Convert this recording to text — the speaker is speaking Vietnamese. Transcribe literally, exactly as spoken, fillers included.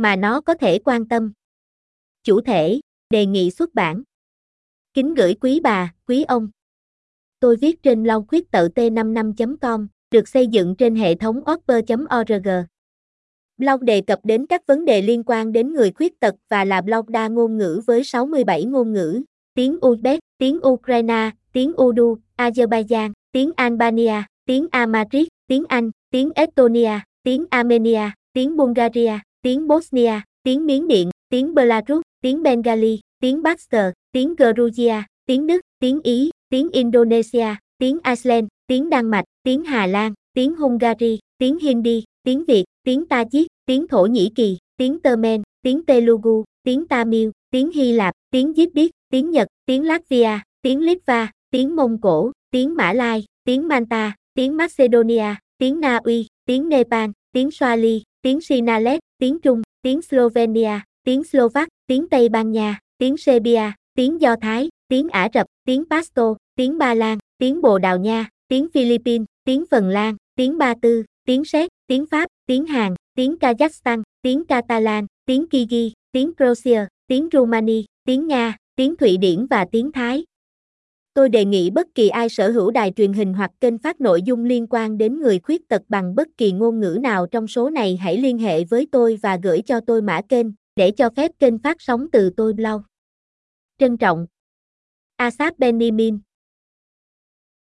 mà nó có thể quan tâm. Chủ thể, đề nghị xuất bản. Kính gửi quý bà, quý ông. Tôi viết trên blog khuyết tợ t năm mươi lăm chấm com, được xây dựng trên hệ thống offer chấm org. Blog đề cập đến các vấn đề liên quan đến người khuyết tật và là blog đa ngôn ngữ với sáu mươi bảy ngôn ngữ, tiếng Uzbek, tiếng Ukraine, tiếng Urdu, Azerbaijan, tiếng Albania, tiếng Amatric, tiếng Anh, tiếng Estonia, tiếng Armenia, tiếng Bulgaria, tiếng Bosnia, tiếng Miến Điện, tiếng Belarus, tiếng Bengali, tiếng Baxter, tiếng Georgia, tiếng Đức, tiếng Ý, tiếng Indonesia, tiếng Iceland, tiếng Đan Mạch, tiếng Hà Lan, tiếng Hungary, tiếng Hindi, tiếng Việt, tiếng Tajik, tiếng Thổ Nhĩ Kỳ, tiếng Termen, tiếng Telugu, tiếng Tamil, tiếng Hy Lạp, tiếng Yiddish, tiếng Nhật, tiếng Latvia, tiếng Litva, tiếng Mông Cổ, tiếng Mã Lai, tiếng Manta, tiếng Macedonia, tiếng Na Uy, tiếng Nepal, tiếng Swahili, tiếng Sinalet, tiếng Trung, tiếng Slovenia, tiếng Slovak, tiếng Tây Ban Nha, tiếng Serbia, tiếng Do Thái, tiếng Ả Rập, tiếng Pashto, tiếng Ba Lan, tiếng Bồ Đào Nha, tiếng Philippines, tiếng Phần Lan, tiếng Ba Tư, tiếng Séc, tiếng Pháp, tiếng Hàn, tiếng Kazakhstan, tiếng Catalan, tiếng Kyrgyz, tiếng Croatia, tiếng Rumani, tiếng Nga, tiếng Thụy Điển và tiếng Thái. Tôi đề nghị bất kỳ ai sở hữu đài truyền hình hoặc kênh phát nội dung liên quan đến người khuyết tật bằng bất kỳ ngôn ngữ nào trong số này hãy liên hệ với tôi và gửi cho tôi mã kênh, để cho phép kênh phát sóng từ tôi blog. Trân trọng, Asap Benjamin.